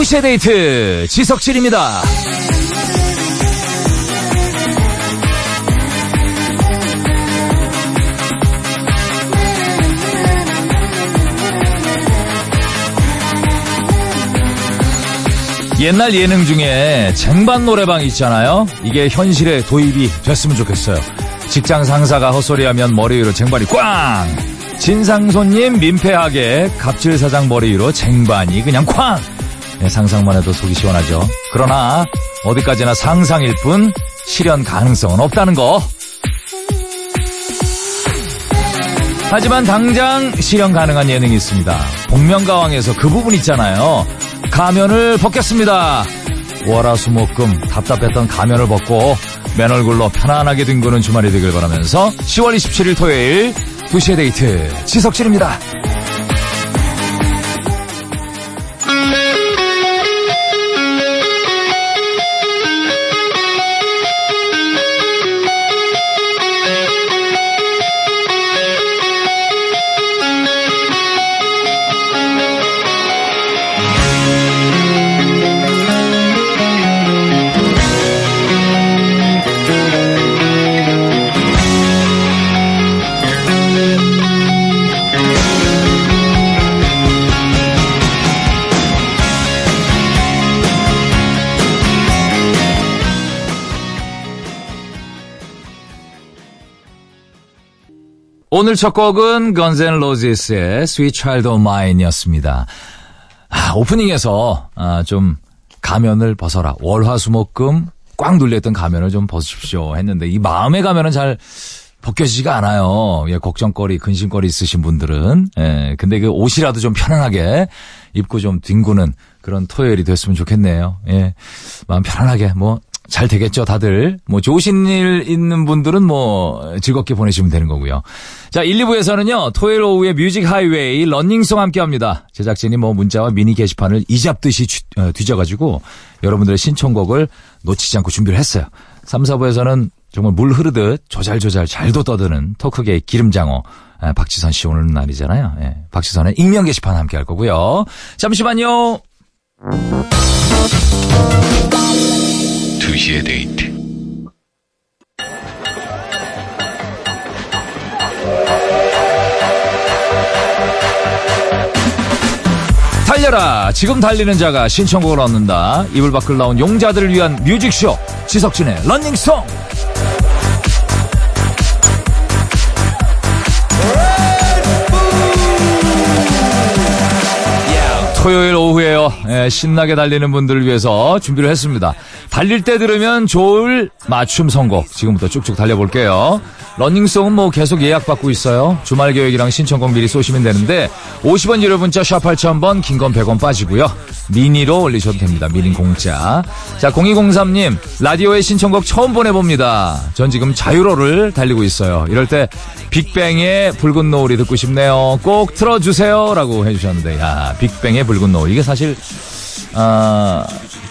2시의 데이트 지석진입니다. 옛날 예능 중에 쟁반 노래방 있잖아요. 이게 현실에 도입이 됐으면 좋겠어요. 직장 상사가 헛소리하면 머리 위로 쟁반이 꽝! 진상 손님 민폐하게 갑질 사장 머리 위로 쟁반이 그냥 꽝! 네, 상상만 해도 속이 시원하죠. 그러나 어디까지나 상상일 뿐 실현 가능성은 없다는 거. 하지만 당장 실현 가능한 예능이 있습니다. 복면가왕에서 그 부분 있잖아요. 가면을 벗겼습니다. 월화수목금 답답했던 가면을 벗고 맨 얼굴로 편안하게 뒹구는 주말이 되길 바라면서 10월 27일 토요일 2시의 데이트 지석진입니다. 오늘 첫 곡은 Guns N' Roses의 Sweet Child of Mine 이었습니다. 오프닝에서 좀 가면을 벗어라. 월화수목금 꽉 눌렸던 가면을 좀 벗으십시오 했는데 이 마음의 가면은 잘 벗겨지지가 않아요. 예, 걱정거리, 근심거리 있으신 분들은. 예, 근데 그 옷이라도 좀 편안하게 입고 좀 뒹구는 그런 토요일이 됐으면 좋겠네요. 예, 마음 편안하게 뭐. 잘 되겠죠, 다들. 뭐, 좋으신 일 있는 분들은 뭐, 즐겁게 보내시면 되는 거고요. 자, 1, 2부에서는요, 토요일 오후에 뮤직 하이웨이, 러닝송 함께 합니다. 제작진이 뭐, 문자와 미니 게시판을 이잡듯이 뒤져가지고, 여러분들의 신청곡을 놓치지 않고 준비를 했어요. 3, 4부에서는 정말 물 흐르듯 조잘조잘 잘도 떠드는 토크계의 기름장어. 예, 박지선 씨 오는 날이잖아요. 예, 박지선의 익명 게시판 함께 할 거고요. 잠시만요. 2시의 데이트. 달려라. 지금 달리는 자가 신청곡을 얻는다. 이불 밖을 나온 용자들을 위한 뮤직쇼. 지석진의 러닝송. 토요일 오후에요. 예, 신나게 달리는 분들을 위해서 준비를 했습니다. 달릴 때 들으면 좋을 맞춤 선곡. 지금부터 쭉쭉 달려볼게요. 러닝송은 뭐 계속 예약받고 있어요. 주말 계획이랑 신청곡 미리 쏘시면 되는데 50원 유료 문자 샵 8000번 긴 건 100원 빠지고요. 미니로 올리셔도 됩니다. 미니 공짜. 자, 0203님 라디오에 신청곡 처음 보내봅니다. 전 지금 자유로를 달리고 있어요. 이럴 때 빅뱅의 붉은 노을이 듣고 싶네요. 꼭 틀어주세요 라고 해주셨는데 야 빅뱅의 붉은 노을 이게 사실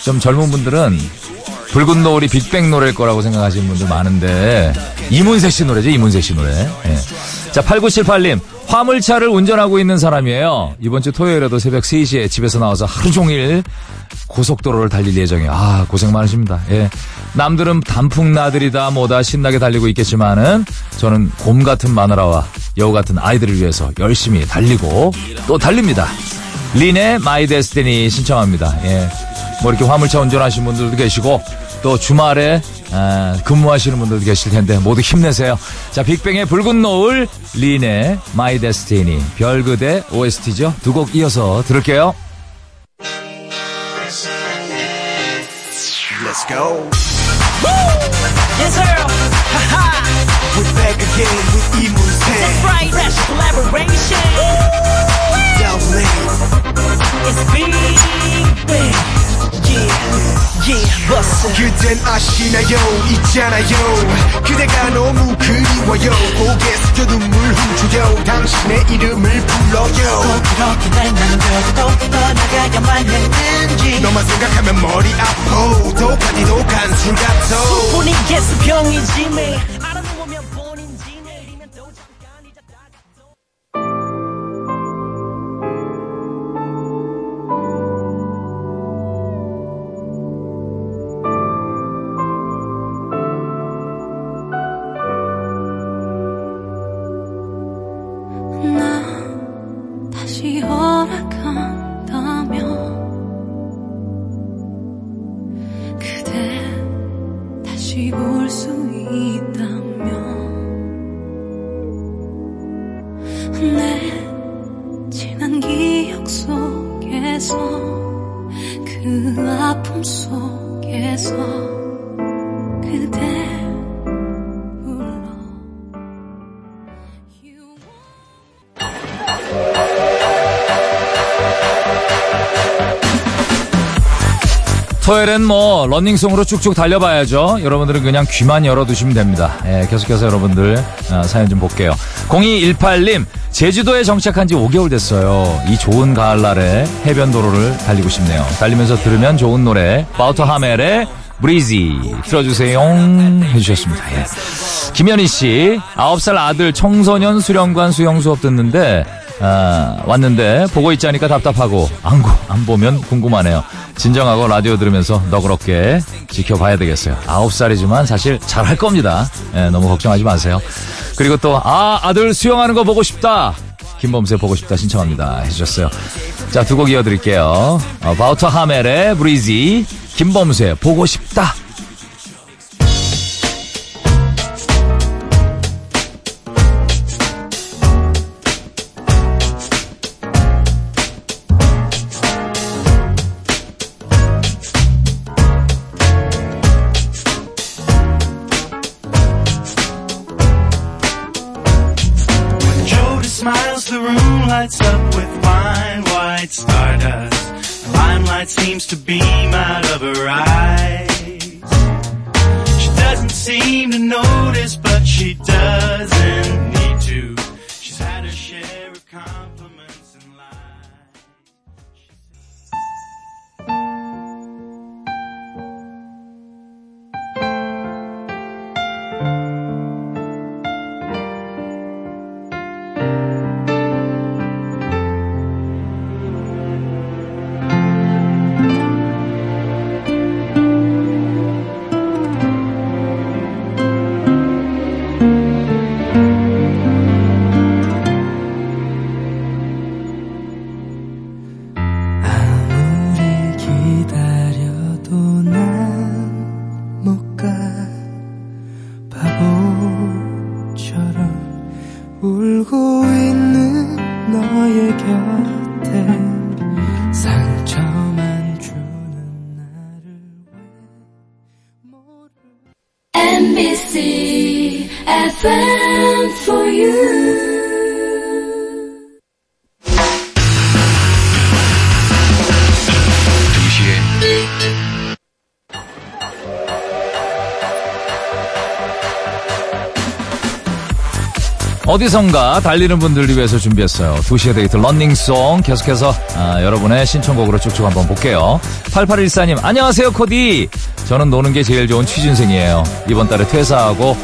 좀 젊은 분들은 붉은 노을이 빅뱅 노래일 거라고 생각하시는 분들 많은데 이문세 씨 노래죠. 이문세 씨 노래. 예. 자 8978님 화물차를 운전하고 있는 사람이에요. 이번 주 토요일에도 새벽 3시에 집에서 나와서 하루 종일 고속도로를 달릴 예정이에요. 아 고생 많으십니다. 예. 남들은 단풍 나들이다 뭐다 신나게 달리고 있겠지만은 저는 곰 같은 마누라와 여우 같은 아이들을 위해서 열심히 달리고 또 달립니다. 린의 마이 데스티니 신청합니다. 예. 뭐 이렇게 화물차 운전하시는 분들도 계시고 또 주말에 근무하시는 분들도 계실 텐데 모두 힘내세요. 자, 빅뱅의 붉은 노을, 린의 마이 데스티니, 별그대 OST죠. 두 곡 이어서 들을게요. Let's go. Yes, sir. We're back again with 이문세. That's right. Fresh collaboration. It's big. Yeah, 그댄 아시나요 있잖아요 그대가 너무 그리워요 고개 숙여 눈물 훔쳐요 당신의 이름을 불러요 꼭 그렇게 날 만들고 떠나가야만 했는지 너만 생각하면 머리 아파 독하디도 간술 같아 본인 개수병이지 매 알아놓으면 본인 지내리면 또 잠깐이자 따가도 그 아픔 속에서 그대 불러. 토요일엔 뭐 러닝송으로 쭉쭉 달려봐야죠. 여러분들은 그냥 귀만 열어두시면 됩니다. 예, 계속해서 여러분들 사연 좀 볼게요. 0218님, 제주도에 정착한 지 5개월 됐어요. 이 좋은 가을날에 해변도로를 달리고 싶네요. 달리면서 들으면 좋은 노래 바우터하멜의 브리지 틀어주세요 해주셨습니다. 예. 김현희씨, 9살 아들 청소년 수련관 수영 수업 듣는데 왔는데 보고 있지 않으니까 답답하고 안 보면 궁금하네요. 진정하고 라디오 들으면서 너그럽게 지켜봐야 되겠어요. 9살이지만 사실 잘할 겁니다. 예, 너무 걱정하지 마세요. 그리고 또 아들 수영하는 거 보고 싶다, 김범세 보고 싶다 신청합니다 해주셨어요. 자, 두 곡 이어드릴게요. 바우터 하멜의 브리지, 김범세 보고 싶다. Seems to beam out of her eyes. She doesn't seem to notice, but she doesn't need to. She's had her share of compliments and lies. MBC FM for you. 2시에 어디선가 달리는 분들을 위해서 준비했어요. 2시에 데이트 러닝송 계속해서 여러분의 신청곡으로 쭉쭉 한번 볼게요. 8814님, 안녕하세요 코디. 저는 노는 게 제일 좋은 취준생이에요. 이번 달에 퇴사하고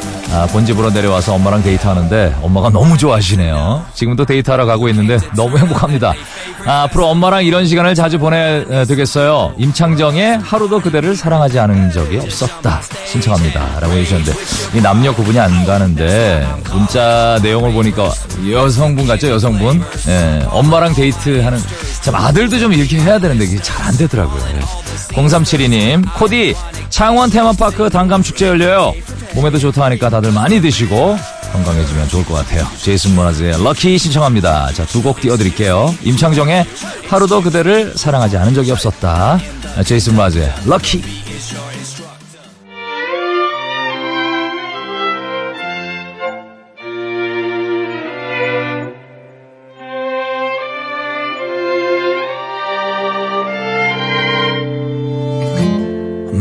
본집으로 내려와서 엄마랑 데이트하는데 엄마가 너무 좋아하시네요. 지금도 데이트하러 가고 있는데 너무 행복합니다. 앞으로 엄마랑 이런 시간을 자주 보내야 되겠어요. 임창정의 하루도 그대를 사랑하지 않은 적이 없었다 신청합니다 라고 해주셨는데, 이 남녀 구분이 안 가는데 문자 내용을 보니까 여성분 같죠? 여성분. 예, 엄마랑 데이트하는, 참 아들도 좀 이렇게 해야 되는데 이게 잘 안 되더라고요. 0372님, 코디 창원 테마파크 단감축제 열려요. 몸에도 좋다 하니까 다들 많이 드시고 건강해지면 좋을 것 같아요. 제이슨 모나즈의 럭키 신청합니다. 자, 두 곡 띄워드릴게요. 임창정의 하루도 그대를 사랑하지 않은 적이 없었다, 제이슨 모나즈의 럭키.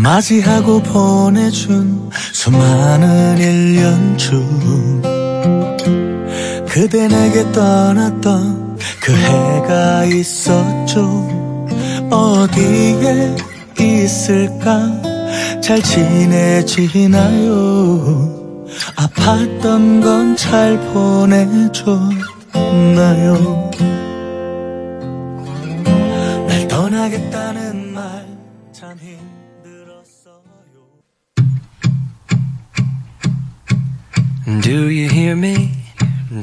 맞이하고 보내준 수많은 1년 중 그대 내게 떠났던 그 해가 있었죠. 어디에 있을까? 잘 지내지나요? 아팠던 건 잘 보내줬나요? 날 떠나겠다는 말 참 힘들어. Do you hear me? I'm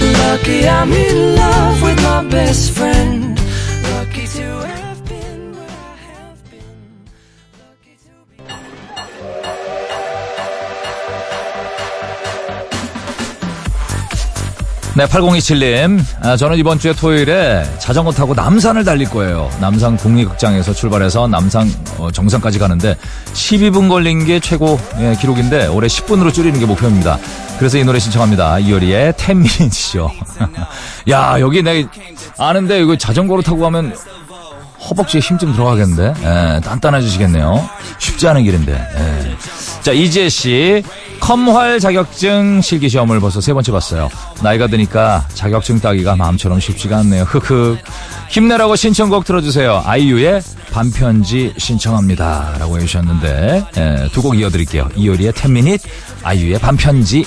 Lucky I'm in love with my best friend. Lucky to have been where I have been. Lucky to be. 네, 8027님. 저는 이번 주에 토요일에 자전거 타고 남산을 달릴 거예요. 남산 국립극장에서 출발해서 남산 정상까지 가는데 12분 걸린 게 최고 기록인데 올해 10분으로 줄이는 게 목표입니다. 그래서 이 노래 신청합니다. 이효리의 10 minutes죠. 야, 여기 내가 아는데 이거 자전거로 타고 가면 허벅지에 힘 좀 들어가겠는데. 예, 단단해지시겠네요. 쉽지 않은 길인데. 예. 자, 이지혜 씨. 컴활 자격증 실기시험을 벌써 세 번째 봤어요. 나이가 드니까 자격증 따기가 마음처럼 쉽지가 않네요. 흑흑. 힘내라고 신청곡 틀어주세요. 아이유의 반편지 신청합니다. 라고 해주셨는데, 예, 두 곡 이어드릴게요. 이효리의 10 minutes, 아이유의 반편지.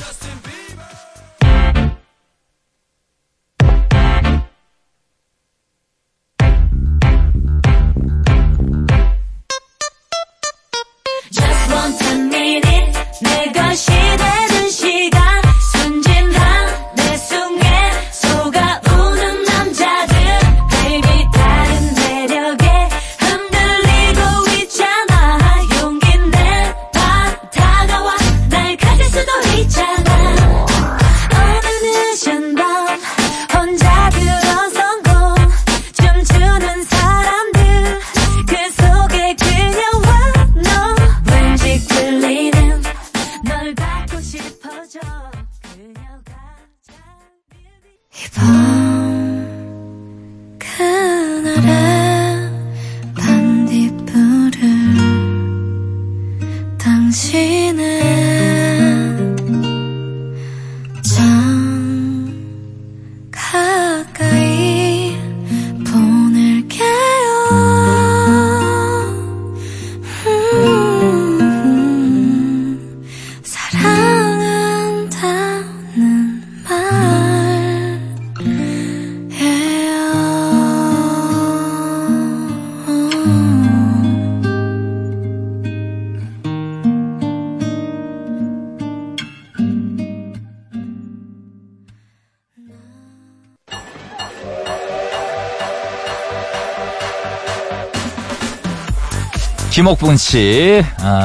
김옥분 씨,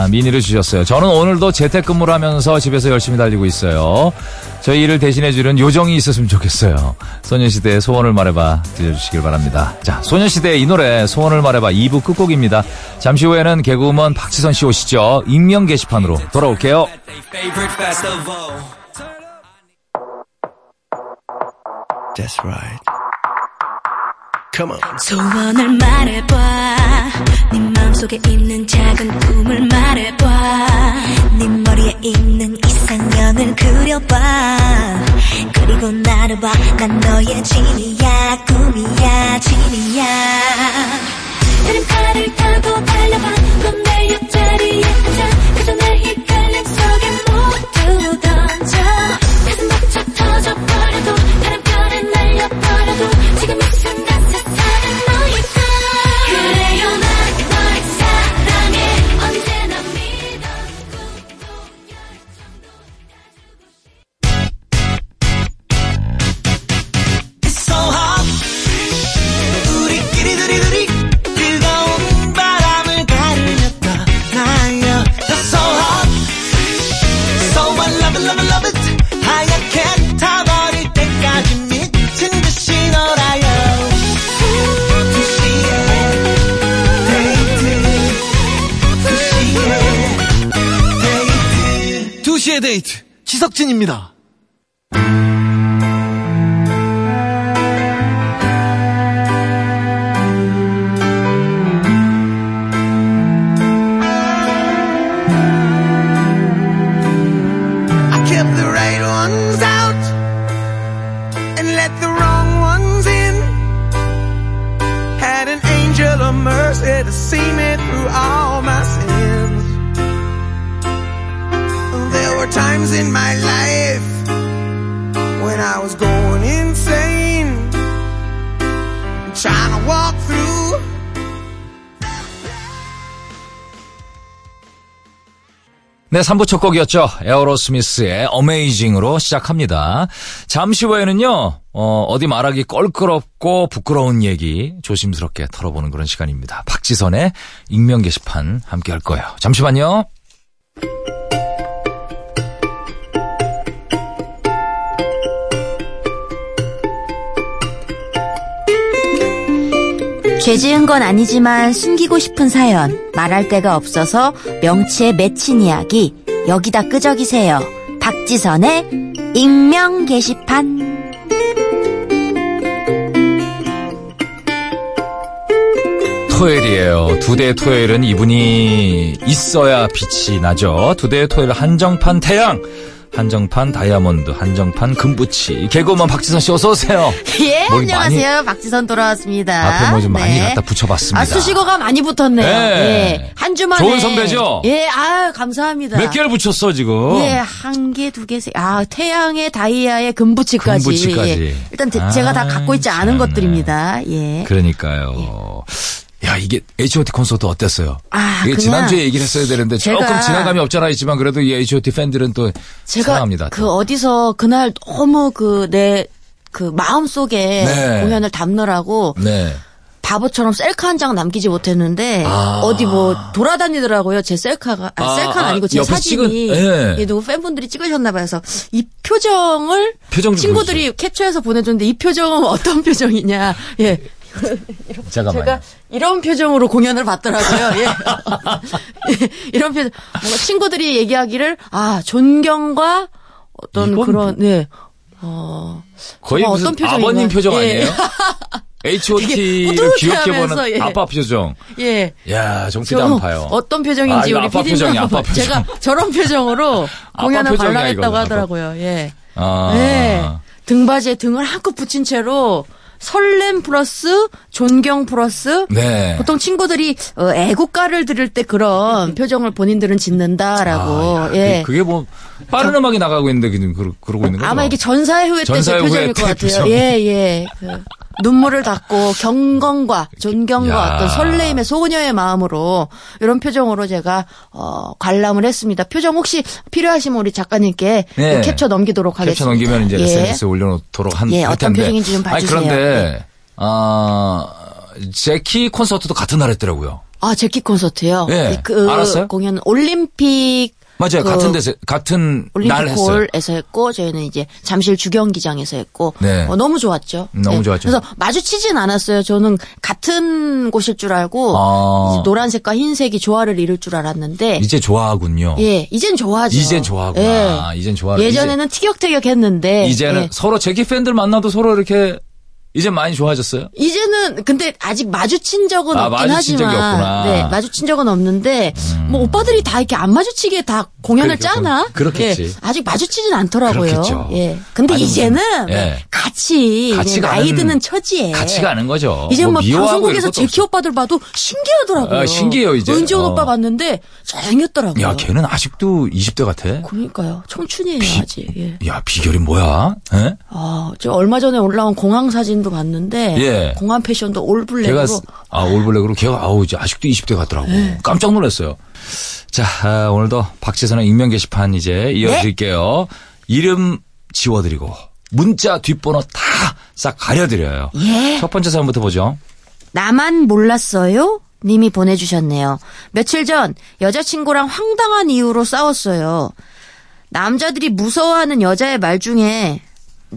미니를 주셨어요. 저는 오늘도 재택근무를 하면서 집에서 열심히 달리고 있어요. 저희 일을 대신해주는 요정이 있었으면 좋겠어요. 소녀시대의 소원을 말해봐 들려주시길 바랍니다. 자, 소녀시대의 이 노래 소원을 말해봐 2부 끝곡입니다. 잠시 후에는 개그우먼 박지선 씨 오시죠. 익명 게시판으로 돌아올게요. That's right. Come on. 소원을 말해봐. 네 마음속에 있는 작은 꿈을 말해봐. 네 머리에 있는 이상형을 그려봐. 그리고 나를 봐. 난 너의 진이야. 꿈이야 진이야. 다른 팔을 타고 달려봐. 넌 내 옆자리에 앉아. 그저 내 헷갈림 속에 모두 던져. 가슴 벅차 터져버려도 다른 별에 날려버려도 지금 이 순간 세상은 너의 꿈. 그래요. 데이트 지석진입니다. Times in my life 네, 3부 첫 곡이었죠. 에어로스미스의 어메이징으로 시작합니다. 잠시 후에는요. 어디 말하기 껄끄럽고 부끄러운 얘기 조심스럽게 털어보는 그런 시간입니다. 박지선의 익명 게시판 함께 할 거예요. 잠시만요. 죄 지은 건 아니지만 숨기고 싶은 사연, 말할 데가 없어서 명치에 맺힌 이야기, 여기다 끄적이세요. 박지선의 익명 게시판. 토요일이에요. 두 대의 토요일은 이분이 있어야 빛이 나죠. 두 대의 토요일 한정판 태양, 한정판 다이아몬드, 한정판 금붙이 개그우먼 박지선 씨 어서 오세요. 예, 안녕하세요. 박지선 돌아왔습니다. 앞에 뭐 좀 네. 많이 갖다 붙여봤습니다. 아, 수식어가 많이 붙었네요. 네. 예, 한 주만에 좋은 선배죠. 예, 아 감사합니다. 몇 개를 붙였어 지금? 예, 한 개, 두 개, 세. 아 태양의 다이아의 금붙이까지. 예. 일단 제가 다 갖고 있지 않은 것들입니다. 예. 그러니까요. 예. 야, 이게 HOT 콘서트 어땠어요? 아, 이게 지난주에 얘기를 했어야 되는데 조금 지나감이 없잖아 있지만 그래도 이 HOT 팬들은 또 사랑합니다. 그 어디서 그날 너무 내 마음속에 네. 공연을 담느라고 네. 바보처럼 셀카 한 장 남기지 못했는데 아. 어디 뭐 돌아다니더라고요. 제 셀카가 셀카는 아니고 제 사진이 네. 누구 팬분들이 찍으셨나 봐요. 그래서 이 표정을 친구들이 보여주세요. 캡처해서 보내줬는데 이 표정은 어떤 표정이냐. 예. 제가 이런 표정으로 공연을 봤더라고요. 예. 이런 표정. 뭔가 친구들이 얘기하기를 존경과 어떤 그런 예. 거의 무슨 어떤 아버님 표정 아니에요? 예. H.O.T.를 귀엽게 보는 예. 아빠 표정. 예. 야, 정피도 안 파요. 어떤 표정인지 우리 PD님 아빠 표정. 제가 저런 표정으로 공연을 관람했다고 하더라고요. 예. 아. 예. 등받이에 등을 한껏 붙인 채로. 설렘 플러스 존경 플러스 네. 보통 친구들이 애국가를 들을 때 그런 표정을 본인들은 짓는다라고. 아, 예. 그게 뭐 빠른 음악이 나가고 있는데 그러고 있는 거죠. 아마 이게 전사의 후회 때 제 표정일 것 같아요. 예예. 예. 눈물을 닦고 경건과 존경과 야. 어떤 설레임의 소녀의 마음으로 이런 표정으로 제가 관람을 했습니다. 표정 혹시 필요하시면 우리 작가님께 네. 캡처 넘기도록 하겠습니다. 캡처 넘기면 이제 예. SNS에 올려놓도록 한 예, 텐데. 어떤 표정인지 좀 봐주세요. 아니, 그런데 제키 콘서트도 같은 날 했더라고요. 아 제키 콘서트요? 네. 그 알았어요? 공연 올림픽. 맞아요. 같은 데서 같은 날 했어요. 올림픽홀에서 했고 저희는 이제 잠실 주경기장에서 했고 네. 너무 좋았죠. 너무 네. 좋았죠. 그래서 마주치진 않았어요. 저는 같은 곳일 줄 알고 이제 노란색과 흰색이 조화를 이룰 줄 알았는데 이제 조화군요. 예, 이젠 조화죠. 이젠 조화구나. 예. 이젠 조화. 예전에는 티격태격했는데 이제는 예. 서로 제키 팬들 만나도 서로 이렇게. 이제 많이 좋아졌어요? 이제는 근데 아직 마주친 적은 없긴 마주친 하지만 적이 없구나. 네, 마주친 적은 없는데 뭐 오빠들이 다 이렇게 안 마주치게 다 공연을 짜나? 그렇겠지. 예, 아직 마주치진 않더라고요. 그렇겠죠. 예. 근데 아니, 이제는 네. 같이 나이 드는 처지에 같이 가는 거죠. 이제 뭐 방송국에서 제키 오빠들 봐도 신기하더라고요. 아, 신기해요 이제. 은지원 오빠 봤는데 잘생겼더라고요. 야, 걔는 아직도 20대 같아. 그러니까요. 청춘이에요 아직. 예. 야, 비결이 뭐야? 예? 아, 저 얼마 전에 올라온 공항 사진. 봤는데 예. 공항 패션도 올블랙으로 올블랙으로 걔가 이제 아직도 20대 같더라고. 예. 깜짝 놀랐어요. 자, 오늘도 박지선의 익명 게시판 이제 이어드릴게요. 네? 이름 지워드리고 문자 뒷번호 다 싹 가려드려요. 예. 첫 번째 사연부터 보죠. 나만 몰랐어요? 님이 보내주셨네요. 며칠 전 여자친구랑 황당한 이유로 싸웠어요. 남자들이 무서워하는 여자의 말 중에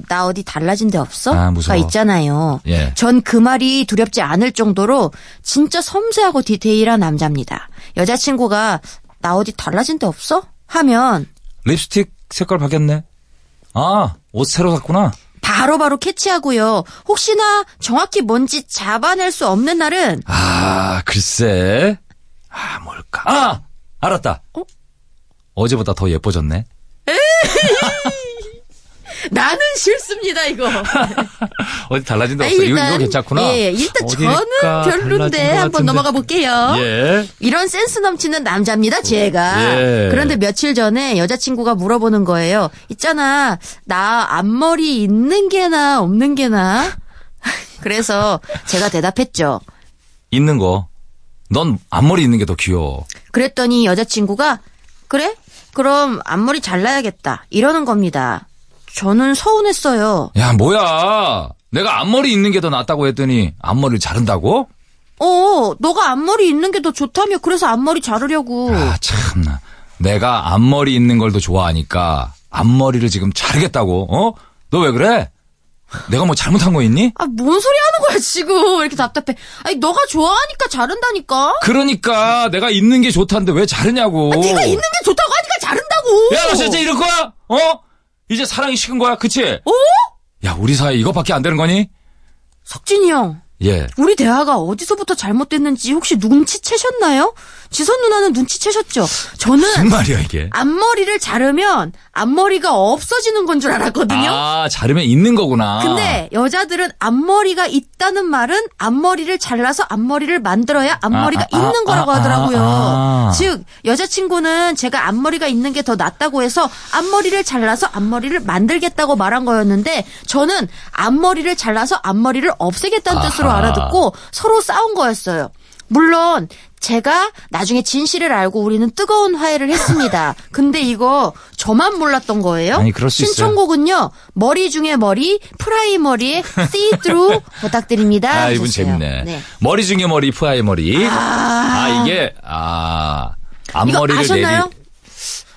나 어디 달라진 데 없어? 가 있잖아요. 예. 전 그 말이 두렵지 않을 정도로 진짜 섬세하고 디테일한 남자입니다. 여자친구가 나 어디 달라진 데 없어? 하면 립스틱 색깔 바뀌었네. 아, 옷 새로 샀구나. 바로바로 캐치하고요. 혹시나 정확히 뭔지 잡아낼 수 없는 날은 글쎄. 뭘까? 알았다. 어? 어제보다 더 예뻐졌네. 나는 싫습니다 이거. 어디 달라진 데 없어. 이거 괜찮구나. 예, 일단 저는 별론데 한번 넘어가 볼게요. 예. 이런 센스 넘치는 남자입니다 제가. 예. 그런데 며칠 전에 여자친구가 물어보는 거예요. 있잖아 나 앞머리 있는 게나 없는 게나. 그래서 제가 대답했죠. 있는 거. 넌 앞머리 있는 게 더 귀여워. 그랬더니 여자친구가 그래? 그럼 앞머리 잘라야겠다 이러는 겁니다. 저는 서운했어요. 야, 뭐야. 내가 앞머리 있는 게 더 낫다고 했더니 앞머리를 자른다고? 어, 너가 앞머리 있는 게 더 좋다며. 그래서 앞머리 자르려고. 아, 참나. 내가 앞머리 있는 걸 더 좋아하니까 앞머리를 지금 자르겠다고. 어? 너 왜 그래? 내가 뭐 잘못한 거 있니? 아, 뭔 소리 하는 거야 지금. 왜 이렇게 답답해. 아니, 너가 좋아하니까 자른다니까. 그러니까 내가 있는 게 좋다는데 왜 자르냐고. 아, 네가 있는 게 좋다고 하니까 자른다고. 야, 너 진짜 이럴 거야? 어? 이제 사랑이 식은 거야, 그치? 어? 야, 우리 사이 이것밖에 안 되는 거니? 석진이 형. 예. 우리 대화가 어디서부터 잘못됐는지 혹시 눈치채셨나요? 지선 누나는 눈치채셨죠? 저는 무슨 말이야 이게? 앞머리를 자르면 앞머리가 없어지는 건 줄 알았거든요. 아, 자르면 있는 거구나. 근데 여자들은 앞머리가 있다는 말은 앞머리를 잘라서 앞머리를 만들어야 앞머리가 있는 거라고 하더라고요. 즉 여자친구는 제가 앞머리가 있는 게 더 낫다고 해서 앞머리를 잘라서 앞머리를 만들겠다고 말한 거였는데, 저는 앞머리를 잘라서 앞머리를 없애겠다는 뜻으로 알아듣고 서로 싸운 거였어요. 물론 제가 나중에 진실을 알고 우리는 뜨거운 화해를 했습니다. 근데 이거 저만 몰랐던 거예요? 아니, 그럴 수 있어요. 신청곡은요, 머리 중에 머리, 프라이머리의 See Through 부탁드립니다. 아, 이분 재밌네. 네. 머리 중에 머리, 프라이머리. 앞머리를 아셨나요?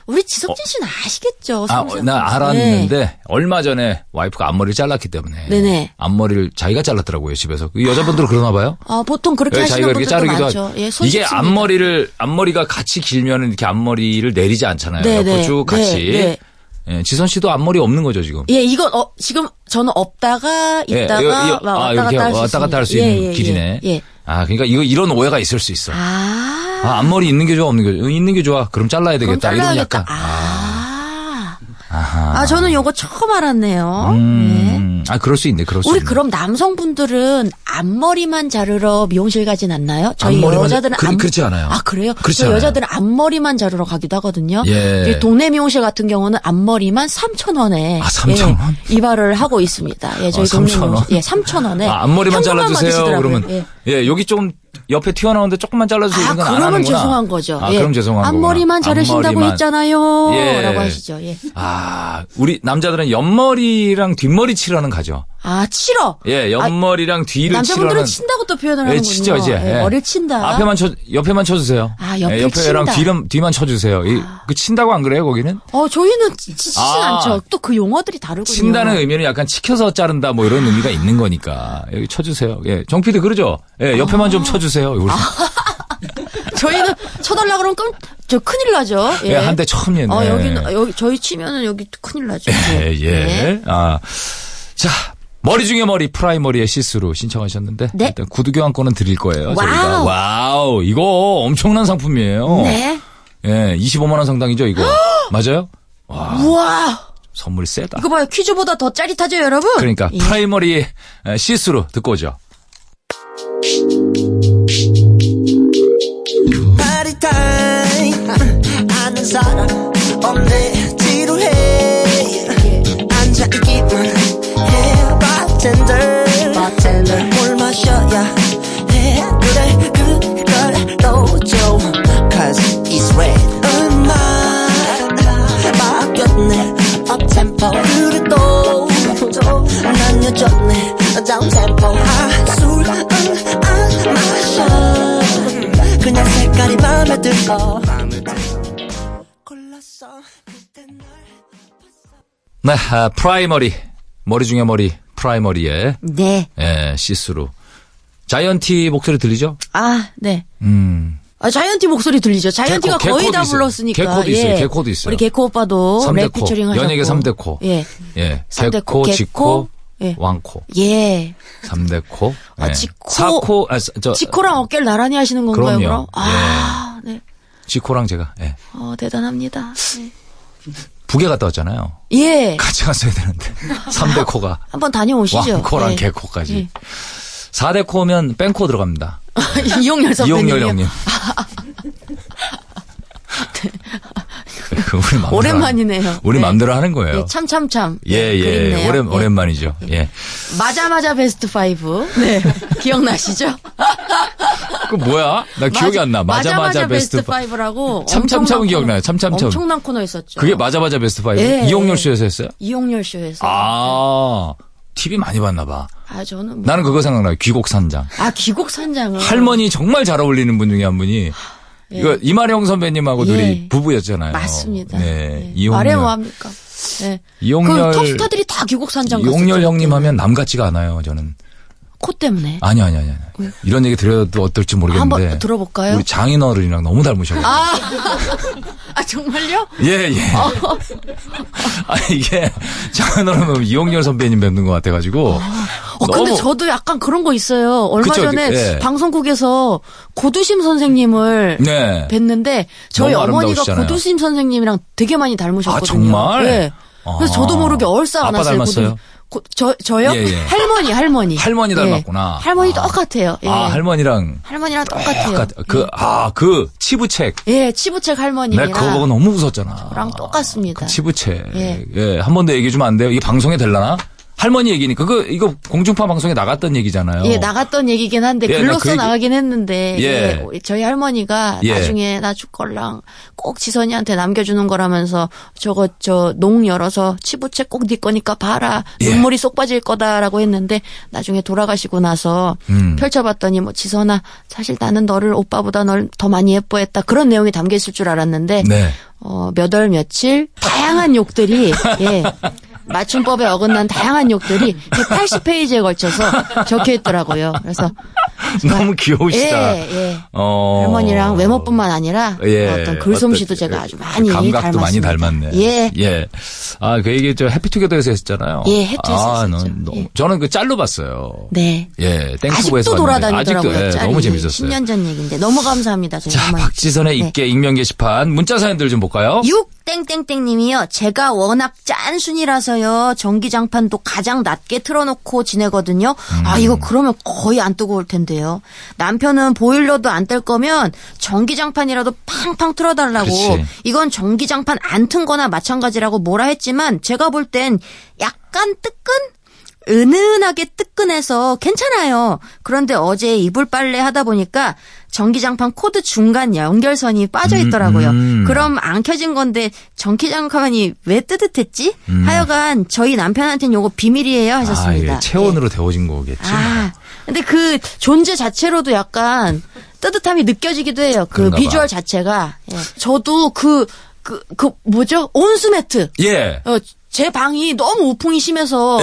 우리 지석진 씨는 아시겠죠? 나 알았는데, 네. 얼마 전에 와이프가 앞머리를 잘랐기 때문에. 네네. 앞머리를 자기가 잘랐더라고요, 집에서. 여자분들은 그러나 봐요? 아, 보통 그렇게 하시는 분들도 자르기도 많죠. 예, 이게 앞머리가 같이 길면 이렇게 앞머리를 내리지 않잖아요. 네네. 쭉 같이. 네네. 예, 지선 씨도 앞머리 없는 거죠, 지금? 예, 이건, 지금 저는 없다가, 있다가, 왔다 갔다 할 수 있는 길이네. 예. 아, 그러니까 이런 오해가 있을 수 있어. 앞머리 있는 게 좋아, 없는 게 좋아? 있는 게 좋아. 그럼 잘라야 되겠다. 그럼 이런 약간. 저는 요거 처음 알았네요. 네. 그럴 수 있네. 그럴 수 있네. 우리 그럼 남성분들은 앞머리만 자르러 미용실 가진 않나요? 저희 앞머리만, 여자들은 그렇지 않아요. 아, 그래요? 그렇지 않아요. 여자들은 앞머리만 자르러 가기도 하거든요. 예. 동네 미용실 같은 경우는 앞머리만 3,000원에 3,000원? 예, 이발을 하고 있습니다. 예, 저희 3,000원. 예, 3,000원에. 앞머리만 잘라주세요. 그러면 예, 여기 좀 옆에 튀어나오는데 조금만 잘라주세요. 이런 건 안 하는구나. 그러면 죄송한 거죠. 예. 그럼 죄송한 거구나. 앞머리만 자르신다고 했잖아요. 예. 라고 하시죠. 예. 우리 남자들은 옆머리랑 뒷머리 치라는 가죠. 아, 치러? 예, 옆머리랑 뒤를 남자분들은 치라는. 남자분들은 친다고 또 표현을 하는군요. 치죠, 이제. 예. 머리를 친다. 옆에만 쳐주세요. 아, 옆에 친다. 옆에랑 뒤만 쳐주세요. 그 친다고 안 그래요, 거기는? 저희는 치진 않죠. 또 그 용어들이 다르군요. 친다는 의미는 약간 치켜서 자른다 뭐 이런 의미가 있는 거니까. 여기 쳐주세요. 예, 정피디 그러죠? 예, 옆에만 좀 쳐주세요. 저희는 쳐달라 그러면 큰일 나죠. 예. 한 대 처음 했네. 여기 저희 치면은 여기 큰일 나죠. 예. 자, 머리 중에 머리 프라이머리의 시스루 신청하셨는데, 네? 일단 구두 교환권은 드릴 거예요. 저희가. 와우, 이거 엄청난 상품이에요. 네. 예, 25만 원 상당이죠, 이거. 맞아요? 와. 우와. 선물이 세다. 이거 봐요. 퀴즈보다 더 짜릿하죠, 여러분? 그러니까 예. 프라이머리 시스루 듣고 오죠. 아는 사람 없네. 지루해. 앉아있기만 해. 바텐더 뭘 마셔야 해. 그래 그걸 넣어줘. Cause it's red. 음악 바뀌었네. 업템포 그래도 난 여전해. 다운템포 술은 안 마셔. 그냥 색깔이 마음에 들어. 네, 프라이머리. 머리 중에 머리. 프라이머리에. 네. 예, 시스루. 자이언티 목소리 들리죠? 아, 네. 자이언티 목소리 들리죠? 자이언티가 거의 다 불렀으니까. 개코도 있어요. 개코도 있어요. 우리 개코 오빠도 랩 피처링 하셨고. 연예계 3대코. 예. 3대코, 지코. 예. 왕코. 예. 3대코. 예. 지코. 지코랑 어깨를 나란히 하시는 건가요, 그럼요. 그럼? 아, 예. 네. 지코랑 제가, 예. 대단합니다. 네. 북에 갔다 왔잖아요. 예. 같이 갔어야 되는데. 3대코가. 한번 다녀오시죠. 왕코랑 예. 개코까지. 예. 4대코면 뺑코 들어갑니다. 이용열 선배님. 이용열 형님. 오랜만이네요. 우리 마음대로 하는 거예요. 네, 참참참. 예. 오랜만이죠. 예. 맞아 베스트 5. 네. 기억나시죠? 그 뭐야? 나 기억이 안 나. 맞아 베스트 5라고. 참참참은 기억나요. 참참참. 엄청난 코너 있었죠. 그게 맞아 베스트 5. 예, 이용렬 쇼에서 했어요? 이용렬 쇼에서. 아. TV 많이 봤나 봐. 아, 저는 뭐... 나는 그거 생각나요. 귀곡산장. 아, 귀곡산장은 할머니 정말 잘 어울리는 분 중에 한 분이 예. 이거 이마령 선배님하고 둘이 예. 부부였잖아요. 맞습니다. 네. 예. 말해 뭐 합니까? 네. 이용렬. 그 톱스타들이 다 귀곡산장 갔어요. 이용렬 형님 하면 남 같지가 않아요, 저는. 코 때문에? 아니요. 이런 얘기 드려도 어떨지 모르겠는데. 한번 들어볼까요? 우리 장인어른이랑 너무 닮으셨거든요. 아, 정말요? 예. 아, 이게 장인어른은 이용렬 선배님 뵙는 것 같아가지고. 근데 저도 약간 그런 거 있어요. 얼마 전에 예. 방송국에서 고두심 선생님을 네. 뵀는데 저희 어머니가 고두심 선생님이랑 되게 많이 닮으셨거든요. 아, 정말? 네. 그래서 저도 모르게 얼싸 안았어요. 아빠 닮았어요? 저요? 예. 할머니. 할머니 닮았구나. 예. 할머니 똑같아요. 예. 아, 할머니랑 똑같아요. 치부책. 예, 치부책 할머니랑. 네, 그거 보고 너무 웃었잖아. 저랑 똑같습니다. 그 치부책. 예, 한 번 더 얘기 좀 안 돼요? 이게 방송에 될라나? 할머니 얘기니까 이거 공중파 방송에 나갔던 얘기잖아요. 예, 나갔던 얘기긴 한데 글로써 나가긴 했는데 예. 저희 할머니가 나중에 나 죽걸랑 꼭 지선이한테 남겨주는 거라면서 저거 저 농 열어서 치부책 꼭 네 거니까 봐라 눈물이 쏙 빠질 거다라고 했는데 나중에 돌아가시고 나서 펼쳐봤더니 뭐 지선아 사실 나는 너를 오빠보다 널 더 많이 예뻐했다 그런 내용이 담겨 있을 줄 알았는데 몇 월 며칠 다양한 욕들이 예. 맞춤법에 어긋난 다양한 욕들이 180페이지에 걸쳐서 적혀 있더라고요. 그래서 너무 귀여우시다. 예. 할머니랑 외모뿐만 아니라 어떤 글솜씨도 제가 아주 많이 감각도 많이 닮았네. 예. 아, 그 얘기 저 해피투게더에서 했잖아요. 예, 해피투게더에서 했죠. 저는 그 짤로 봤어요. 네. 예, 땡스부에서 아직도 돌아다니더라고요. 아직도 너무 재밌었어요. 10년 전 얘기인데 너무 감사합니다. 자, 박지선의 입계 익명 게시판 문자 사연들 좀 볼까요? 6땡땡땡님이요. 제가 워낙 짠순이라서요. 전기장판도 가장 낮게 틀어놓고 지내거든요. 아 이거 그러면 거의 안 뜨거울 텐데요. 남편은 보일러도 안 뗄 거면 전기장판이라도 팡팡 틀어달라고. 그렇지. 이건 전기장판 안 튼 거나 마찬가지라고 뭐라 했지만 제가 볼 땐 약간 뜨끈? 은은하게 뜨끈해서 괜찮아요. 그런데 어제 이불 빨래 하다 보니까 전기장판 코드 중간 연결선이 빠져 있더라고요. 그럼 안 켜진 건데 전기장판이 왜 뜨뜻했지? 하여간 저희 남편한테는 요거 비밀이에요 하셨습니다. 아, 체온으로 데워진 거겠지. 아, 근데 그 존재 자체로도 약간 뜨뜻함이 느껴지기도 해요. 그 비주얼 자체가. 예. 저도 뭐죠? 온수매트. 예. 제 방이 너무 우풍이 심해서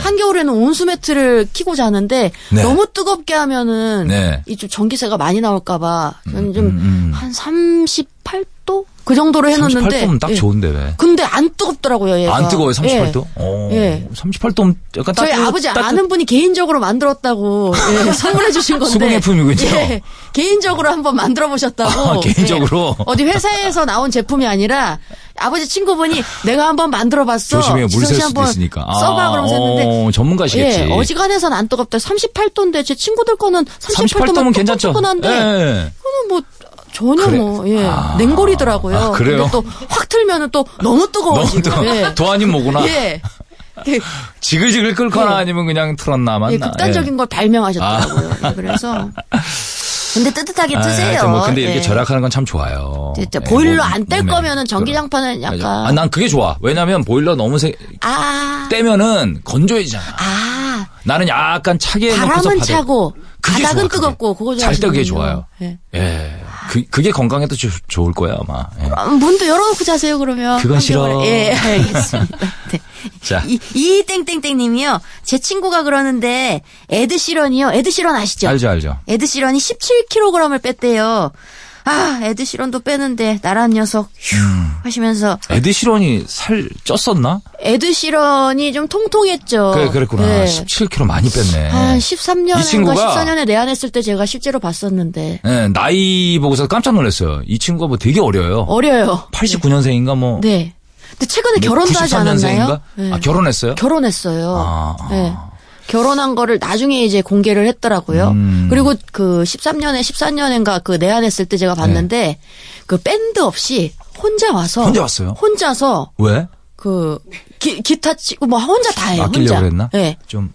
한겨울에는 온수매트를 키고 자는데 너무 뜨겁게 하면은 이 좀 전기세가 많이 나올까 봐 저는 좀 한 38도 그 정도로 해놓는데 38도면 딱 좋은데 왜? 근데 안 뜨겁더라고요 얘가. 안 뜨거워요 38도? 예. 38도면 약간 저희 아버지 아는 분이 개인적으로 만들었다고 예, 선물해 주신 건데 수공예품이군요. 예, 개인적으로 한번 만들어 보셨다고. 아, 개인적으로? 예, 어디 회사에서 나온 제품이 아니라 아버지 친구분이 내가 한번 만들어봤어. 조심해요. 물 셀 수도 있으니까. 써봐 그러면서 했는데. 전문가시겠지. 예, 어지간해서는 안 뜨겁다. 38도인데 제 친구들 거는 38도면 괜찮죠. 뜨끈한데 그거는 뭐. 전혀 그래. 냉골이더라고요. 아, 그래요? 또 확 틀면은 또 너무 뜨거워지고. 도안이 뭐구나. 예. 지글지글 끓거나 아니면 그냥 틀었나 맞나. 예, 극단적인 걸 발명하셨더라고요. 예, 그래서. 근데 뜨뜻하게 트세요. 근데 이렇게 절약하는 건 참 좋아요. 진짜 보일러 안 뗄 거면은 전기장판은 약간. 아, 난 그게 좋아. 왜냐면 보일러 너무 떼면은 건조해지잖아. 나는 약간 차게 해놓고서 바람은 차고 바닥은 뜨겁고 그거 잘 뜨게 좋아요. 예. 그게 건강에도 좋을 거야 아마. 예. 문도 열어놓고 자세요 그러면. 그건 싫어. 예, 알겠습니다. 네. 자, 이 땡땡땡님이요. 제 친구가 그러는데 에드시런이요. 에드시런 아시죠? 알죠. 에드시런이 17kg을 뺐대요. 아, 에드시런도 빼는데 나란 녀석 휴 하시면서. 에드시런이 살 쪘었나? 에드시런이 좀 통통했죠. 그랬구나. 네. 17kg 많이 뺐네. 한 13년인가 14년에 내한했을 때 제가 실제로 봤었는데. 네, 나이 보고서 깜짝 놀랐어요. 이 친구가 뭐 되게 어려요. 89년생인가 뭐. 네. 근데 최근에 결혼도 하지 않았나요? 네. 아, 결혼했어요. 네. 결혼한 거를 나중에 이제 공개를 했더라고요. 그리고 그 14년인가 그 내한했을 때 제가 봤는데 그 밴드 없이 혼자서 왜? 그 기타 치고 뭐 혼자 다 해요. 아끼려고 그랬나? 네. 좀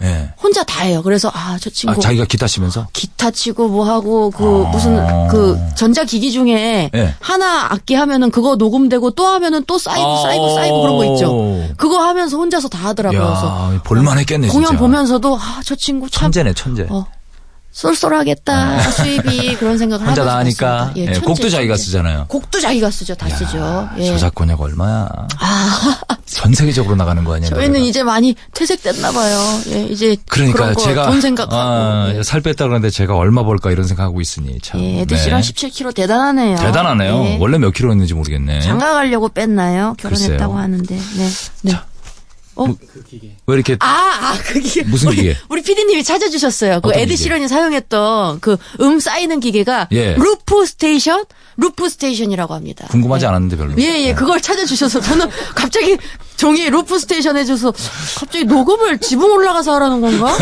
네. 혼자 다 해요. 그래서 아, 저 친구. 아, 자기가 기타 치면서? 기타 치고 뭐 하고 그 아~ 무슨 그 전자기기 중에 네. 하나 악기 하면은 그거 녹음되고 또 하면은 또 쌓이고 그런 거 있죠. 그거 하면서 혼자서 다 하더라고요. 그래서 볼만 했겠네. 공연 진짜. 보면서도 아, 저 친구 참 천재네, 천재. 쏠쏠하겠다. 아. 수입이 그런 생각을 하고 있습니다. 혼자 나니까 예, 곡도 천재. 자기가 쓰잖아요. 곡도 자기가 쓰죠. 다 쓰죠. 예. 저작권약 얼마야. 아. 전 세계적으로 나가는 거 아니에요. 저희는 이제 많이 퇴색됐나 봐요. 예, 이제 그러니까 제가 돈 생각하고 예. 살 뺐다 그러는데 제가 얼마 벌까 이런 생각하고 있으니 참. 예, 애들 씨랑 네. 17kg 대단하네요. 대단하네요. 예. 원래 몇 킬로였는지 모르겠네. 장가 가려고 뺐나요? 결혼했다고 글쎄요. 하는데. 네. 네. 그 기계. 왜 이렇게. 그 기계. 무슨 기계? 우리 피디님이 찾아주셨어요. 그 에드시런이 사용했던 그 쌓이는 기계가. 예. 루프 스테이션이라고 합니다. 궁금하지 예. 않았는데 별로. 예. 그걸 찾아주셔서 저는 갑자기 종이에 루프 스테이션 해줘서 갑자기 녹음을 지붕 올라가서 하라는 건가?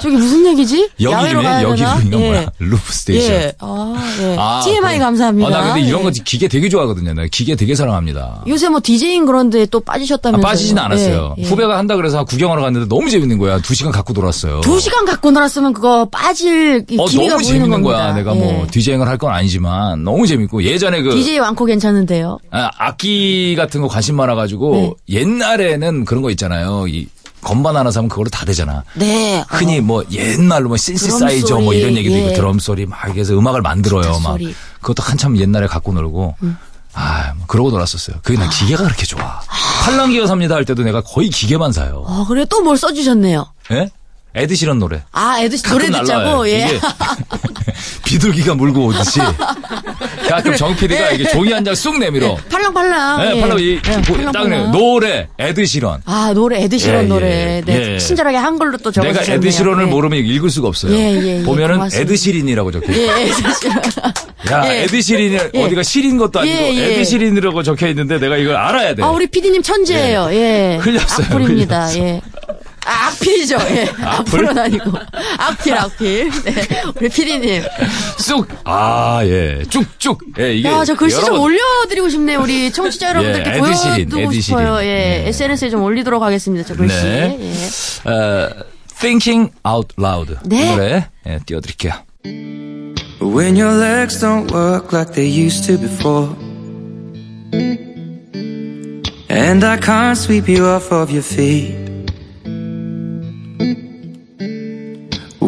저기 무슨 얘기지? 야외로 가야 되나? 여기 이름이 뭐야? 루프 스테이션. 예. TMI 그럼. 감사합니다. 나 근데 이런 거 기계 되게 좋아하거든요. 나 기계 되게 사랑합니다. 요새 뭐 DJ인 그런데 또 빠지셨다면서요? 빠지진 않았어요. 예. 후배가 한다 그래서 구경하러 갔는데 너무 재밌는 거야. 2시간 갖고 놀았어요. 2시간 갖고 놀았으면 그거 빠질 기미가 너무 보이는 재밌는 겁니다. 거야. 내가 뭐 DJ잉을 할 건 아니지만 너무 재밌고 예전에 그 DJ 왕코 괜찮은데요. 악기 같은 거 관심 많아가지고 네. 옛날에는 그런 거 있잖아요. 이 건반 하나 사면 그걸로 다 되잖아. 네. 흔히 뭐 옛날로 뭐 신시사이저 뭐 이런 얘기도 있고 드럼 소리 막 해서 음악을 만들어요. 막 소리. 그것도 한참 옛날에 갖고 놀고. 그러고 놀았었어요. 그게 난 기계가 그렇게 좋아. 팔랑기어 삽니다 할 때도 내가 거의 기계만 사요. 그래? 또 뭘 써주셨네요? 예? 에드시런 노래. 에드시런 노래 듣자고? 예. 비둘기가 물고 오듯이. 가끔 그래. 정 PD가 이게 종이 한 장 쑥 내밀어. 팔랑팔랑. 예, 팔랑. 딱 그래요. 노래, 에드시런. 노래, 에드시런 노래. 네. 친절하게 한글로 또 적어주셨네요. 내가 에드시런을 모르면 읽을 수가 없어요. 보면은 고맙습니다. 에드시린이라고 적혀있어요. 에드시런. 에드시린이 어디가 시린 것도 아니고 에드시린이라고 적혀있는데 내가 이걸 알아야 돼. 우리 PD님 천재예요. 흘렸어요. 악플입니다. 악필이죠. 악플은 아니고. 악필. 네. 우리 피디님. 쑥. 쭉쭉. 이게. 저 글씨 좀 올려드리고 싶네. 우리 청취자 여러분들께 보여드리고 싶어요. SNS에 좀 올리도록 하겠습니다. 저 글씨. 네. Thinking Out Loud. 네. 이 노래 띄워드릴게요. When your legs don't work like they used to before And I can't sweep you off of your feet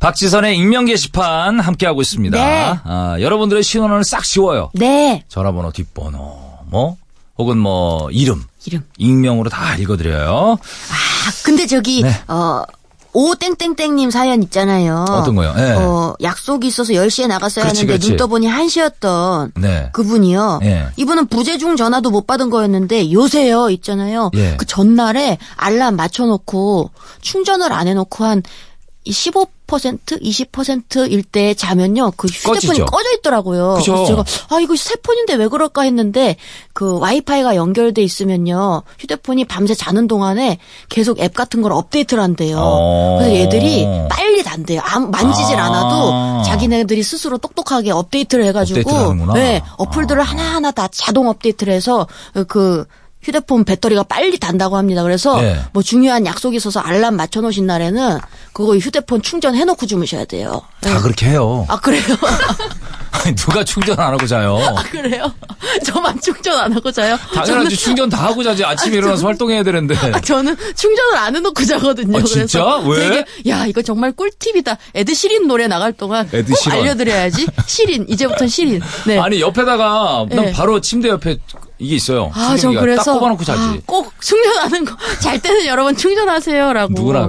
박지선의 익명 게시판 함께하고 있습니다. 네. 여러분들의 신원을 싹 지워요. 네. 전화번호, 뒷번호, 혹은 이름. 익명으로 다 읽어드려요. 근데 저기, 네. 오땡땡땡님 사연 있잖아요. 어떤 거요? 네. 약속이 있어서 10시에 나갔어야 했는데 눈 떠보니 1시였던 그분이요. 네. 이분은 부재중 전화도 못 받은 거였는데 요새요 있잖아요. 네. 그 전날에 알람 맞춰놓고 충전을 안 해놓고 한 15%, 20%일 때 자면요. 그 휴대폰이 꺼지죠. 꺼져 있더라고요. 그쵸. 그래서 제가 이거 새 폰인데 왜 그럴까 했는데 그 와이파이가 연결돼 있으면요. 휴대폰이 밤새 자는 동안에 계속 앱 같은 걸 업데이트를 한대요. 그래서 얘들이 빨리 단대요. 만지질 않아도 자기네들이 스스로 똑똑하게 업데이트를 해가지고 어플들을 하나하나 다 자동 업데이트를 해서 그 휴대폰 배터리가 빨리 단다고 합니다. 그래서 뭐 중요한 약속이 있어서 알람 맞춰놓으신 날에는 그거 휴대폰 충전해놓고 주무셔야 돼요. 다 그렇게 해요. 그래요? 아니 누가 충전 안 하고 자요? 그래요? 저만 충전 안 하고 자요? 당연하지. 충전 다 하고 자지. 아침에 일어나서 활동해야 되는데. 저는 충전을 안 해놓고 자거든요. 진짜? 그래서 왜? 이거 정말 꿀팁이다. 에드시린 노래 나갈 동안 꼭 알려드려야지. 시린. 이제부터는 시린. 네. 아니 옆에다가 난 바로 침대 옆에 이게 있어요. 저 그래서 딱 꼽아놓고 자지. 꼭 충전하는 거. 잘 때는 여러분 충전하세요라고. 누구나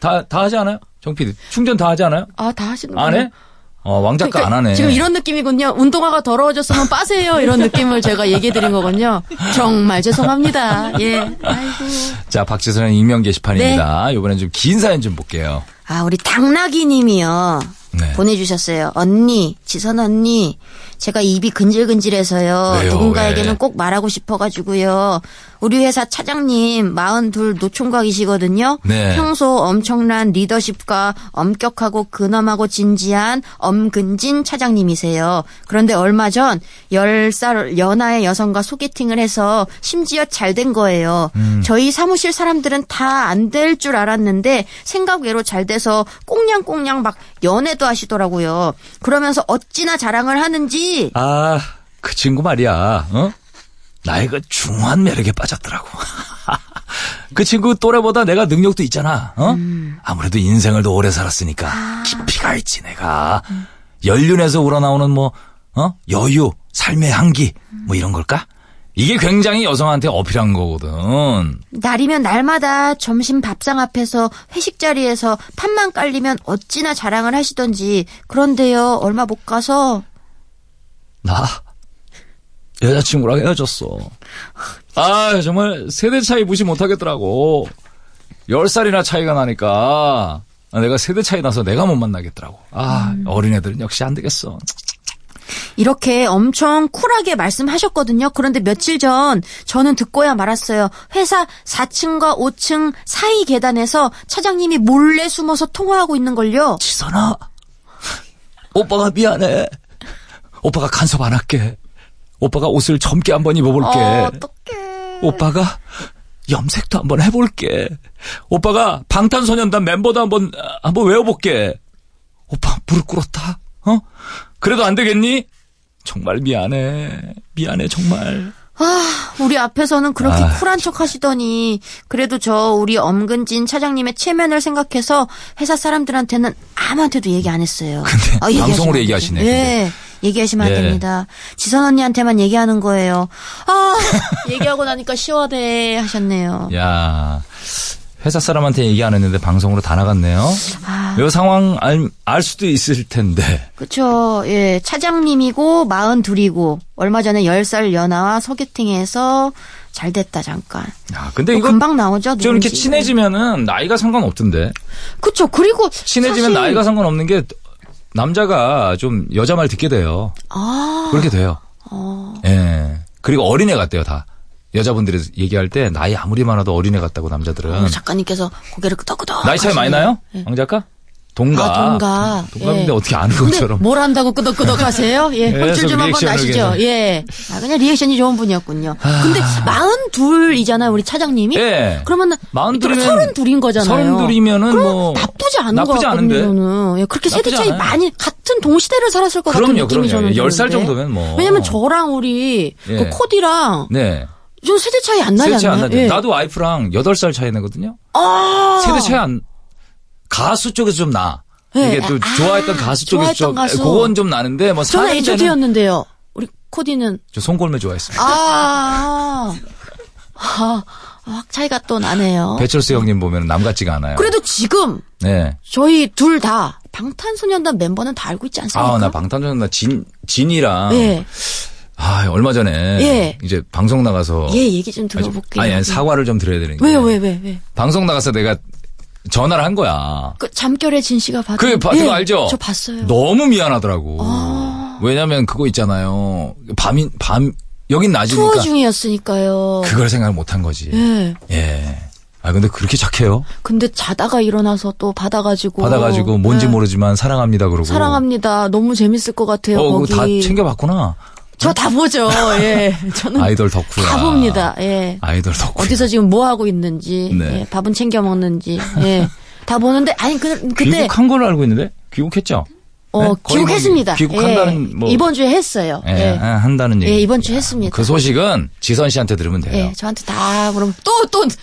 다 하지 않아요? 정 PD. 충전 다 하지 않아요? 다 하시는 거예요? 안 해? 왕작가 그러니까 안 하네. 지금 이런 느낌이군요. 운동화가 더러워졌으면 빠세요. 이런 느낌을 제가 얘기해드린 거군요. 정말 죄송합니다. 예. 아이고. 자, 박지선의 익명 게시판입니다. 네. 이번엔 좀 긴 사연 좀 볼게요. 아, 우리 당나귀 님이요. 네. 보내주셨어요. 언니, 지선 언니, 제가 입이 근질근질해서요. 왜요? 누군가에게는 왜? 꼭 말하고 싶어가지고요. 우리 회사 차장님 42 노총각이시거든요. 네. 평소 엄청난 리더십과 엄격하고 근엄하고 진지한 엄근진 차장님이세요. 그런데 얼마 전 10살 연하의 여성과 소개팅을 해서 심지어 잘 된 거예요. 저희 사무실 사람들은 다 안 될 줄 알았는데 생각 외로 잘 돼서 꽁냥꽁냥 막 연애도 하시더라고요. 그러면서 어찌나 자랑을 하는지. 아, 그 친구 말이야. 어? 나의 그 중후한 매력에 빠졌더라고. 그 친구 또래보다 내가 능력도 있잖아. 어? 아무래도 인생을 더 오래 살았으니까 깊이가 있지 내가. 연륜에서 우러나오는 뭐 여유, 삶의 향기 뭐 이런 걸까? 이게 굉장히 여성한테 어필한 거거든. 날이면 날마다 점심 밥상 앞에서 회식 자리에서 판만 깔리면 어찌나 자랑을 하시던지. 그런데요, 얼마 못 가서 나 여자친구랑 헤어졌어. 아, 정말 세대 차이 무시 못하겠더라고. 10살이나 차이가 나니까 내가 세대 차이 나서 내가 못 만나겠더라고. 아, 어린애들은 역시 안 되겠어. 이렇게 엄청 쿨하게 말씀하셨거든요. 그런데 며칠 전 저는 듣고야 말았어요. 회사 4층과 5층 사이 계단에서 차장님이 몰래 숨어서 통화하고 있는 걸요. 지선아, 오빠가 미안해. 오빠가 간섭 안 할게. 오빠가 옷을 젊게 한번 입어볼게. 어떡해. 오빠가 염색도 한번 해볼게. 오빠가 방탄소년단 멤버도 한번 외워볼게. 오빠 무릎 꿇었다. 어? 그래도 안 되겠니? 정말 미안해 정말. 아, 우리 앞에서는 그렇게 쿨한 척 하시더니. 그래도 저 우리 엄근진 차장님의 체면을 생각해서 회사 사람들한테는 아무한테도 얘기 안 했어요. 근데 방송으로 얘기하시네. 예. 얘기하시면 안 됩니다. 지선 언니한테만 얘기하는 거예요. 아, 얘기하고 나니까 시원해 하셨네요. 야, 회사 사람한테 얘기 안 했는데 방송으로 다 나갔네요. 아, 이 상황 알 수도 있을 텐데. 그렇죠. 예, 차장님이고 42이고 얼마 전에 10살 연하와 소개팅에서 잘 됐다 잠깐. 아, 근데 이거 금방 나오죠. 좀 이렇게 친해지면은 나이가 상관없던데. 그렇죠. 그리고 친해지면 사실 나이가 상관없는 게 남자가 좀 여자 말 듣게 돼요. 아, 그렇게 돼요. 예. 그리고 어린애 같대요 다. 여자분들이 얘기할 때 나이 아무리 많아도 어린애 같다고 남자들은. 작가님께서 고개를 끄덕끄덕. 나이 차이 많이 나요? 예. 왕 작가? 동갑. 아, 동갑. 동갑인데 예. 어떻게 아는 것처럼. 뭘 안다고 끄덕끄덕 하세요? 예. 홀줄 좀 한번 나시죠. 예. 아, 그냥 리액션이 좋은 분이었군요. 근데 42이잖아요, 우리 차장님이. 예. 그러면 32인 거잖아요. 32이면은 뭐 나쁘지 않은 거 같거든요. 나쁘지 않은데. 예. 그렇게 세대 차이 많이 같은 동시대를 살았을 것 같은 느낌이 저는. 10살 정도면 뭐. 왜냐면 저랑 우리 그 코디랑 좀 세대 차이 안 나지 않나요? 세대 차이 안 나죠. 예. 나도 와이프랑 8살 차이 나거든요. 아~ 세대 차이 안. 가수 쪽에서 좀 나. 예. 이게 또 좋아했던 가수 쪽에서 좀. 그건 좀 나는데. 뭐 저는 HOT였는데요. 우리 코디는. 저 송골매 좋아했어요. 확 차이가 또 나네요. 배철수 형님 보면 남 같지가 않아요. 그래도 지금 저희 둘 다 방탄소년단 멤버는 다 알고 있지 않습니까? 아, 나 방탄소년단 진이랑. 예. 아, 얼마 전에 이제 방송 나가서 얘기 좀 들어볼게요. 아니, 사과를 좀 드려야 되는 게. 왜? 방송 나가서 내가 전화를 한 거야. 그 잠결에 진 씨가 받은. 그거 알죠? 저 봤어요. 너무 미안하더라고. 아. 왜냐면 그거 있잖아요. 밤 여긴 낮이니까. 투어 중이었으니까요. 그걸 생각을 못한 거지. 예. 아, 근데 그렇게 착해요? 근데 자다가 일어나서 또 받아가지고 뭔지 모르지만 사랑합니다 그러고. 사랑합니다. 너무 재밌을 것 같아요. 거기. 그거 다 챙겨봤구나. 저 다 보죠. 예. 저는 아이돌 덕후야. 다 봅니다. 예. 아이돌 덕후. 어디서 지금 뭐 하고 있는지, 예. 밥은 챙겨 먹는지, 예. 다 보는데 그때 귀국한 걸로 알고 있는데 귀국했죠? 귀국했습니다. 귀국한다는 이번 주에 했어요. 예. 한다는 얘기. 예, 이번 주에 했습니다. 그 소식은 지선 씨한테 들으면 돼요. 예. 저한테 다 그럼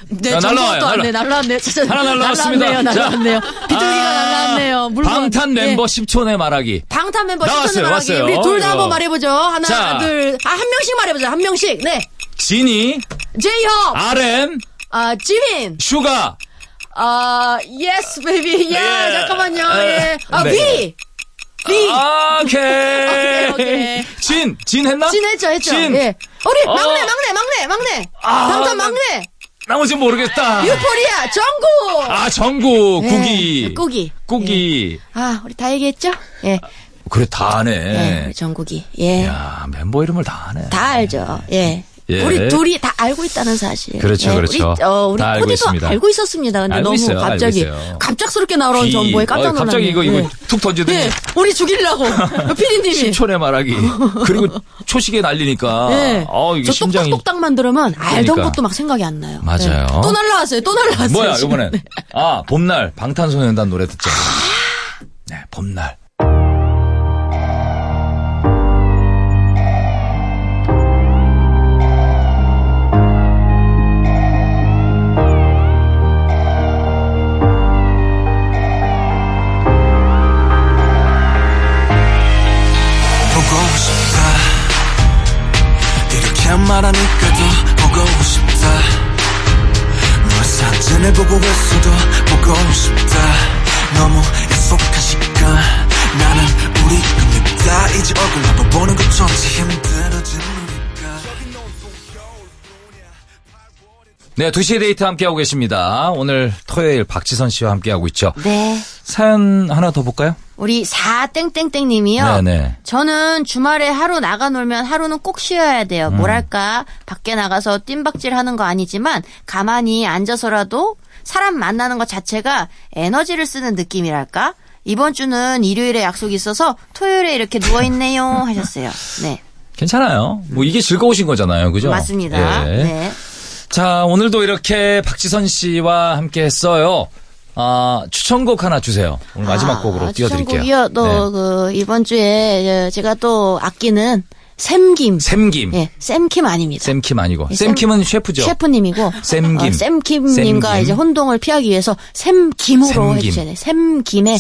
날라왔네. 하나 날라왔습니다. 날라왔네요. 비둘기가 날라왔네요. 방탄 멤버 10초 내 말하기. 방탄 멤버 10초 내 말하기. 우리 둘 다 한번 말해보죠. 하나, 둘, 한 명씩 말해보자. 한 명씩. 네. 진이, 제이홉, RM, 지민, 슈가, 예스 베이비. 예. 잠깐만요. 위. 리. 오케이. 진 했나? 진 했죠. 진. 예. 우리 막내. 당첨 막내. 나머지는 모르겠다. 유포리아 정국. 아 정국 구기. 구기. 예. 아 우리 다 얘기했죠? 예. 그래 다 아네. 예, 정국이. 예. 야 멤버 이름을 다 아네. 다 알죠. 예. 예. 우리 둘이 다 알고 있다는 사실. 그렇죠, 예. 그렇죠. 우리 다 코디도 알고 있었습니다. 근데 너무 있어요, 갑자기 갑작스럽게 나오는 정보에 깜짝 놀랐네. 갑자기 이거 예. 툭 던지더니 예. 우리 죽이려고 피디님이. 10초내 말하기. 그리고 초식에 날리니까. 예. 저 심장이... 똑딱똑딱만 들으면 알던 그러니까. 것도 막 생각이 안 나요. 맞아요. 예. 또 날라왔어요. 뭐야 이번엔? 아 봄날 방탄소년단 노래 듣자. 네, 봄날. 말하니까도 보고 싶다. 너의 사진을 보고 있어도 보고 싶다. 너무 약속한 시간 나는 우리 겁니다. 이제 얼굴 한번 보는 것조차 힘들어지니까. 네, 2시의 데이트 함께하고 계십니다. 오늘 토요일 박지선 씨와 함께하고 있죠. 네. 사연 하나 더 볼까요? 우리 4땡땡땡님이요. 네네. 저는 주말에 하루 나가 놀면 하루는 꼭 쉬어야 돼요. 뭐랄까 밖에 나가서 뜀박질하는 거 아니지만 가만히 앉아서라도 사람 만나는 것 자체가 에너지를 쓰는 느낌이랄까. 이번 주는 일요일에 약속이 있어서 토요일에 이렇게 누워있네요 하셨어요. 네. 괜찮아요. 뭐 이게 즐거우신 거잖아요, 그죠? 맞습니다. 예. 네. 자 오늘도 이렇게 박지선 씨와 함께했어요. 아, 추천곡 하나 주세요. 오늘 마지막 곡으로 띄워드릴게요. 추천곡이요? 또, 네. 이번 주에 제가 또 아끼는 샘김. 예, 샘김 아닙니다. 샘김 아니고. 예, 샘김은 셰프죠. 셰프님이고. 샘김. 샘김님과 이제 혼동을 피하기 위해서 샘김으로 해주셔야 돼요. 샘김의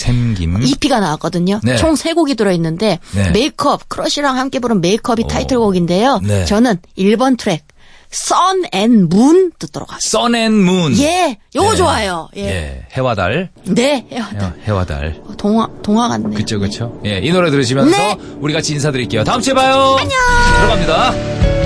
EP가 나왔거든요. 네. 총 3곡이 들어있는데, 네. 메이크업, 크러쉬랑 함께 부른 메이크업이 타이틀곡인데요. 네. 저는 1번 트랙. 선 앤 문 듣도록 하겠습니다. 선 앤 문. 예. 요거 네. 좋아요. 예. 예. 해와 달. 네. 해와 달. 동화 같네요. 그쵸. 네. 예. 이 노래 들으시면서 네. 우리 같이 인사드릴게요. 다음 주에 봐요. 안녕. 들어갑니다.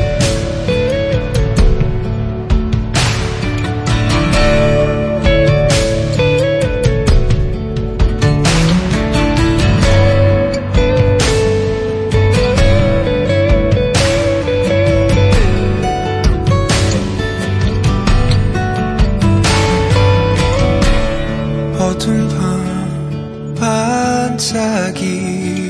어둠 밤 반짝이